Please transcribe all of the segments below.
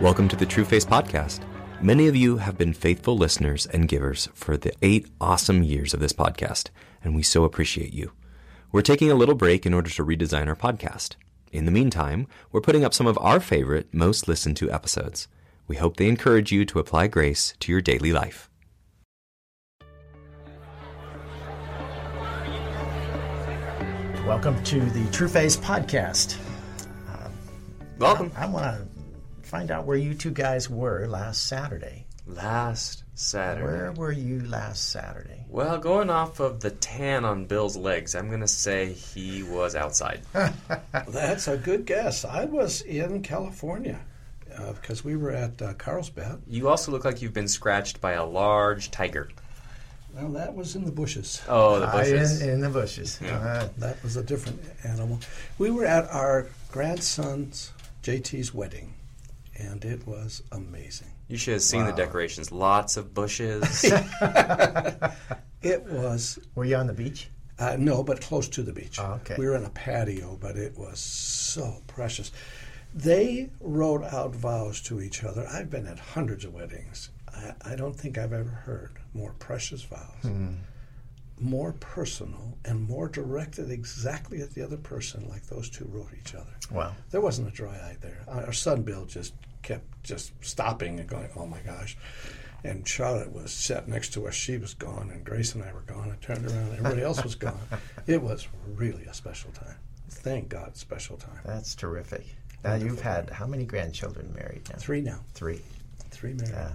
Welcome to the True Face Podcast. Many of you have been faithful listeners and givers for the 8 awesome years of this podcast, and we so appreciate you. We're taking a little break in order to redesign our podcast. In the meantime, we're putting up some of our favorite, most listened to episodes. We hope they encourage you to apply grace to your daily life. Welcome to the True Face Podcast. Welcome. I want to find out where you two guys were last Saturday. Where were you last Saturday? Well, going off of the tan on Bill's legs, I'm going to say he was outside. That's a good guess. I was in California because we were at Carlsbad. You also look like you've been scratched by a large tiger. Well, that was in the bushes. Oh, the bushes. In the bushes. Yeah. That was a different animal. We were at our grandson's, JT's, wedding, and it was amazing. You should have seen the decorations. Lots of bushes. It was... Were you on the beach? No, but close to the beach. Oh, okay. We were in a patio, but it was so precious. They wrote out vows to each other. I've been at hundreds of weddings. I don't think I've ever heard more precious vows, more personal, and more directed exactly at the other person, like those two wrote each other. Wow. There wasn't a dry eye there. Our son, Bill, just kept stopping and going, oh, my gosh. And Charlotte was sat next to us. She was gone, and Grace and I were gone. I turned around, and everybody else was gone. It was really a special time. Thank God, special time. That's terrific. Now, you've had how many grandchildren married now? 3 now. 3. 3 married. Yeah.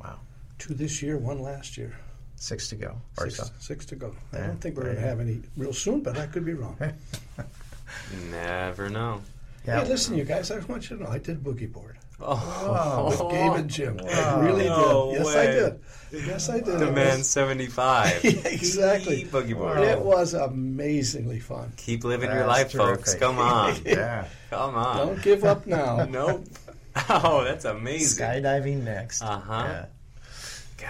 Wow. 2 this year, 1 last year. 6 to go. 6 to go. Yeah. I don't think we're going to have any real soon, but I could be wrong. Never know. Yeah. Hey, listen, you guys, I want you to know I did boogie board. Oh. With Gabe and Jim. Wow. I really did. No yes, way. I did. Yes, I did. The man 75. Yeah, exactly. Boogie board. It was amazingly fun. Keep living your life, terrific. Folks. Come on. Yeah. Come on. Don't give up now. Nope. Oh, that's amazing. Skydiving next. Uh-huh. Yeah.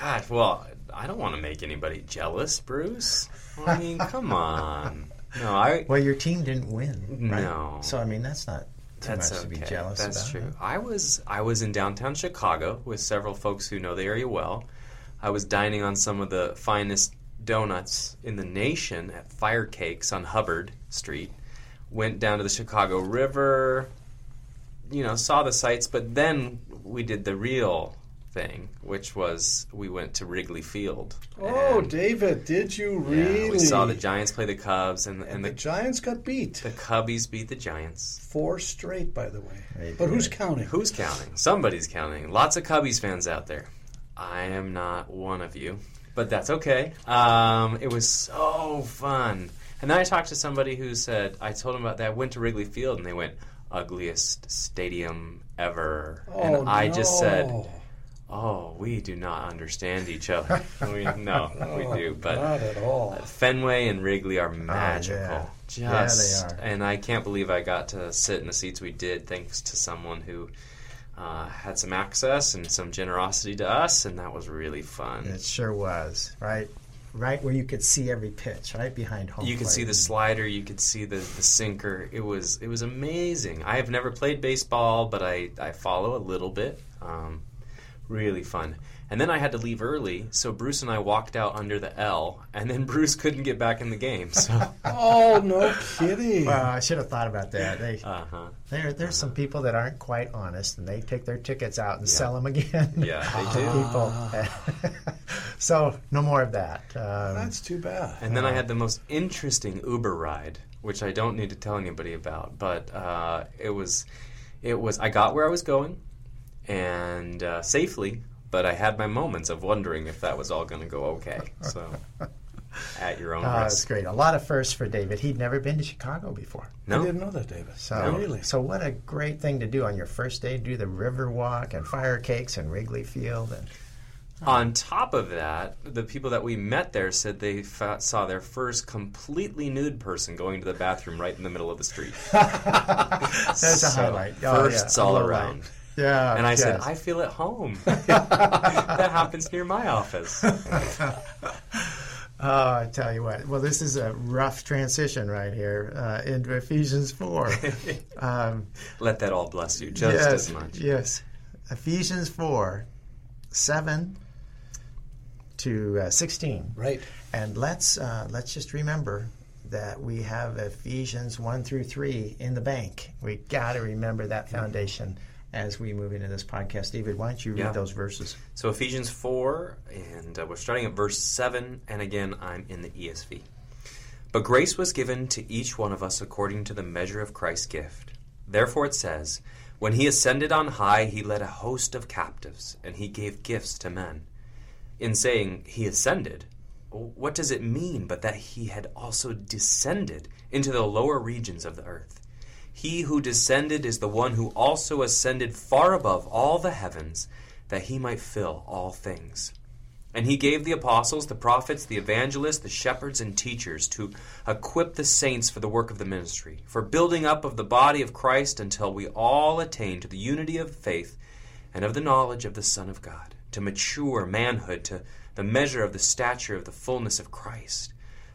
God, well, I don't want to make anybody jealous, Bruce. I mean, come on. No, Well, your team didn't win, right? No. So, I mean, that's not too much to be jealous about. That's true. I was in downtown Chicago with several folks who know the area well. I was dining on some of the finest donuts in the nation at Fire Cakes on Hubbard Street. Went down to the Chicago River... You know, saw the sights, but then we did the real thing, which was we went to Wrigley Field. Oh, David, did you really? Yeah, we saw the Giants play the Cubs, and the Giants got beat. The Cubbies beat the Giants. 4 straight, by the way. Maybe. But who's counting? Who's counting? Somebody's counting. Lots of Cubbies fans out there. I am not one of you, but that's okay. It was so fun. And then I talked to somebody who said, I told them about that. I went to Wrigley Field, and they went, ugliest stadium ever. Oh, and I just said, we do not understand each other. We do. But not at all. Fenway and Wrigley are magical. Oh, yeah. Just, yeah, they are. And I can't believe I got to sit in the seats we did thanks to someone who had some access and some generosity to us, and that was really fun. It sure was, right? Right where you could see every pitch, right behind home. You could see the slider, you could see the sinker. It was amazing. I have never played baseball, but I follow a little bit. Really fun. And then I had to leave early, so Bruce and I walked out under the L, and then Bruce couldn't get back in the game. So. Oh, no kidding. Well, I should have thought about that. There's some people that aren't quite honest, and they take their tickets out and sell them again. Yeah, they do. People. So no more of that. That's too bad. And then I had the most interesting Uber ride, which I don't need to tell anybody about, but I got where I was going, and safely, but I had my moments of wondering if that was all going to go okay. So, at your own risk. That's great. A lot of firsts for David. He'd never been to Chicago before. No. I didn't know that, David. Really? So what a great thing to do on your first day. Do the river walk and Fire Cakes and Wrigley Field. And on top of that, the people that we met there said they saw their first completely nude person going to the bathroom right in the middle of the street. That's a highlight. Firsts all around. Yeah, and I said, I feel at home. That happens near my office. I tell you what. Well, this is a rough transition right here into Ephesians 4. Let that all bless you just as much. Yes. Ephesians 4:7 to 16. Right. And let's just remember that we have Ephesians 1-3 in the bank. We got to remember that foundation as we move into this podcast. David, why don't you read those verses? So Ephesians 4, and we're starting at verse 7, and again, I'm in the ESV. But grace was given to each one of us according to the measure of Christ's gift. Therefore it says, when he ascended on high, he led a host of captives, and he gave gifts to men. In saying he ascended, what does it mean but that he had also descended into the lower regions of the earth? He who descended is the one who also ascended far above all the heavens, that he might fill all things. And he gave the apostles, the prophets, the evangelists, the shepherds, and teachers to equip the saints for the work of the ministry, for building up of the body of Christ until we all attain to the unity of faith and of the knowledge of the Son of God, to mature manhood, to the measure of the stature of the fullness of Christ,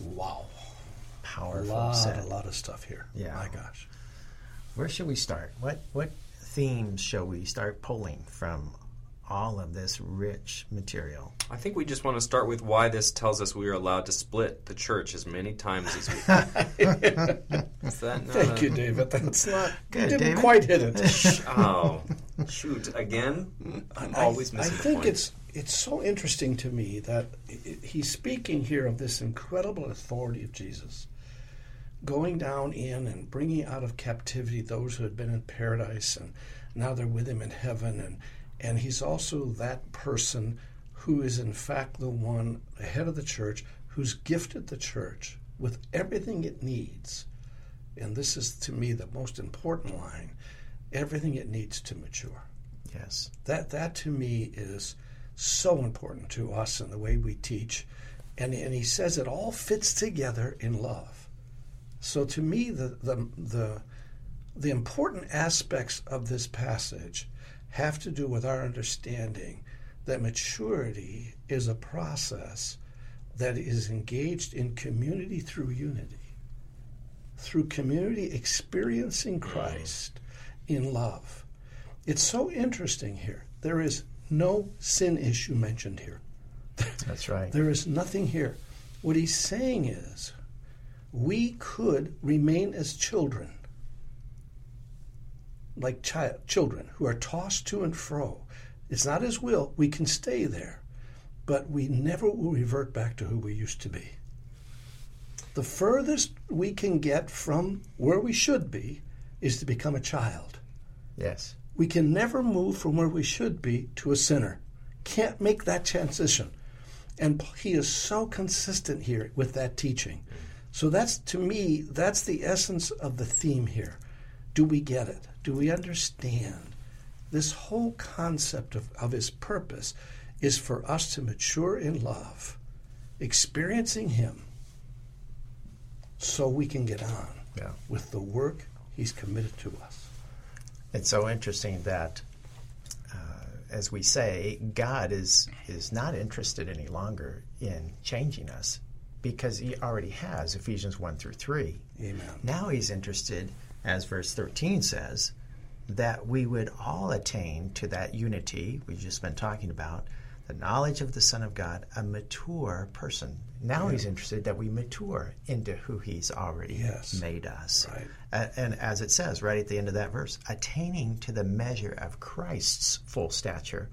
Wow. Powerful. A lot of stuff here. Yeah. My gosh. Where should we start? What themes shall we start pulling from all of this rich material? I think we just want to start with why this tells us we are allowed to split the church as many times as we can. Thank you, David. That's not good. You didn't quite hit it. Oh, shoot. Again? I'm always missing the point. I think it's so interesting to me that he's speaking here of this incredible authority of Jesus, going down in and bringing out of captivity those who had been in paradise, and now they're with him in heaven, and he's also that person who is in fact the one, the head of the church, who's gifted the church with everything it needs. And this is, to me, the most important line: everything it needs to mature. Yes. That to me is so important to us in the way we teach. And he says it all fits together in love. So to me, the important aspects of this passage have to do with our understanding that maturity is a process that is engaged in community through unity, through community experiencing Christ in love. It's so interesting here. There is no sin issue mentioned here. That's right. There is nothing here. What he's saying is we could remain as children, like children who are tossed to and fro. It's not his will. We can stay there, but we never will revert back to who we used to be. The furthest we can get from where we should be is to become a child. Yes. We can never move from where we should be to a sinner. Can't make that transition. And he is so consistent here with that teaching. So that's, to me, that's the essence of the theme here. Do we get it? Do we understand? This whole concept of his purpose is for us to mature in love, experiencing him, so we can get on with the work he's committed to us. It's so interesting that, as we say, God is not interested any longer in changing us, because he already has. Ephesians 1-3. Amen. Now he's interested, as verse 13 says, that we would all attain to that unity we've just been talking about, the knowledge of the Son of God, a mature person. Now he's interested that we mature into who he's already made us. Right. And as it says right at the end of that verse, attaining to the measure of Christ's full stature,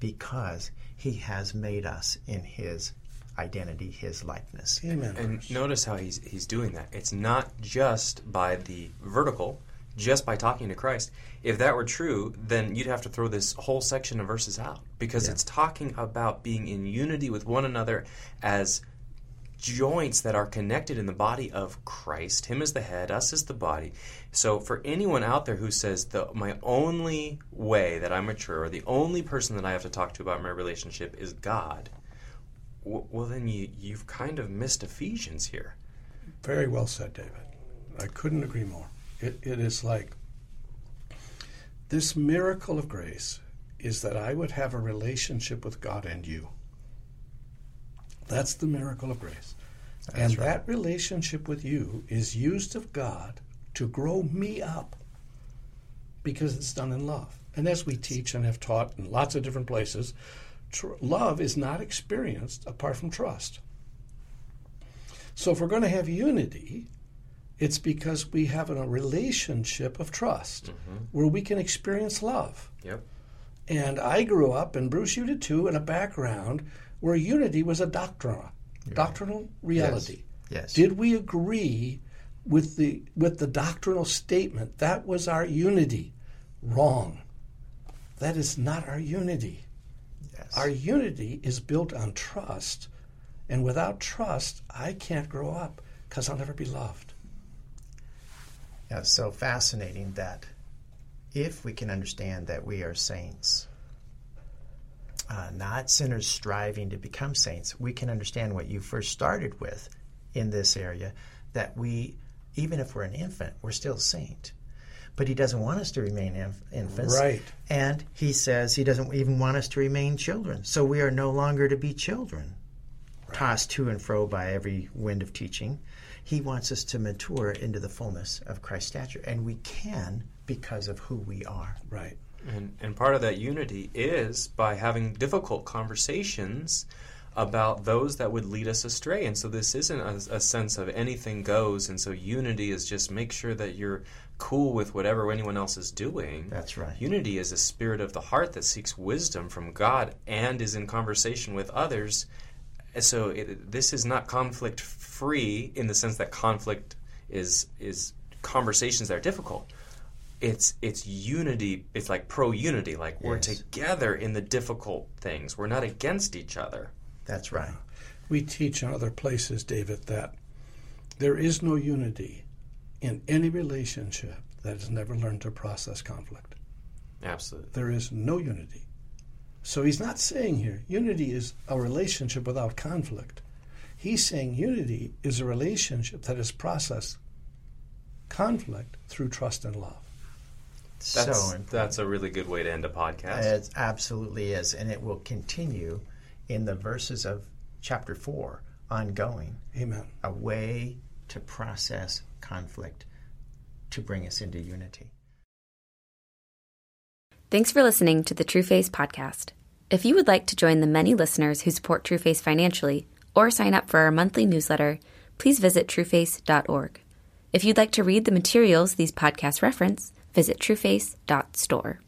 because he has made us in his identity, his likeness. Amen. And notice how he's doing that. It's not just by the vertical, just by talking to Christ. If that were true, then you'd have to throw this whole section of verses out, because it's talking about being in unity with one another as joints that are connected in the body of Christ. Him as the head, us as the body. So for anyone out there who says, my only way that I mature, or the only person that I have to talk to about my relationship is God, well, then you've kind of missed Ephesians here. Very well said, David. I couldn't agree more. It is like this miracle of grace is that I would have a relationship with God and you. That's the miracle of grace. That's and right. That relationship with you is used of God to grow me up because it's done in love. And as we teach and have taught in lots of different places, love is not experienced apart from trust. So if we're going to have unity, it's because we have a relationship of trust where we can experience love. Yep. And I grew up, and Bruce, you did too, in a background where unity was a doctrinal reality. Yes. Did we agree with the doctrinal statement? That was our unity. Wrong. That is not our unity. Yes. Our unity is built on trust, and without trust, I can't grow up because I'll never be loved. Yeah, it's so fascinating that if we can understand that we are saints, not sinners striving to become saints, we can understand what you first started with in this area, that we, even if we're an infant, we're still a saint. But he doesn't want us to remain infants. Right. And he says he doesn't even want us to remain children. So we are no longer to be children, right, tossed to and fro by every wind of teaching. He wants us to mature into the fullness of Christ's stature. And we can because of who we are. Right. And part of that unity is by having difficult conversations about those that would lead us astray. And so this isn't a sense of anything goes, and so unity is just make sure that you're cool with whatever anyone else is doing. That's right. Unity is a spirit of the heart that seeks wisdom from God and is in conversation with others. So this is not conflict-free in the sense that conflict is conversations that are difficult. It's unity. It's like pro-unity. Like we're together in the difficult things. We're not against each other. That's right. We teach in other places, David, that there is no unity in any relationship that has never learned to process conflict. Absolutely. There is no unity. So he's not saying here, unity is a relationship without conflict. He's saying unity is a relationship that has processed conflict through trust and love. That's a really good way to end a podcast. It absolutely is, and it will continue in the verses of chapter 4 ongoing. Amen. A way to process conflict to bring us into unity. Thanks for listening to the True Faith Podcast. If you would like to join the many listeners who support True Faith financially or sign up for our monthly newsletter, please visit truefaith.org. If you'd like to read the materials these podcasts reference, visit truefaith.store.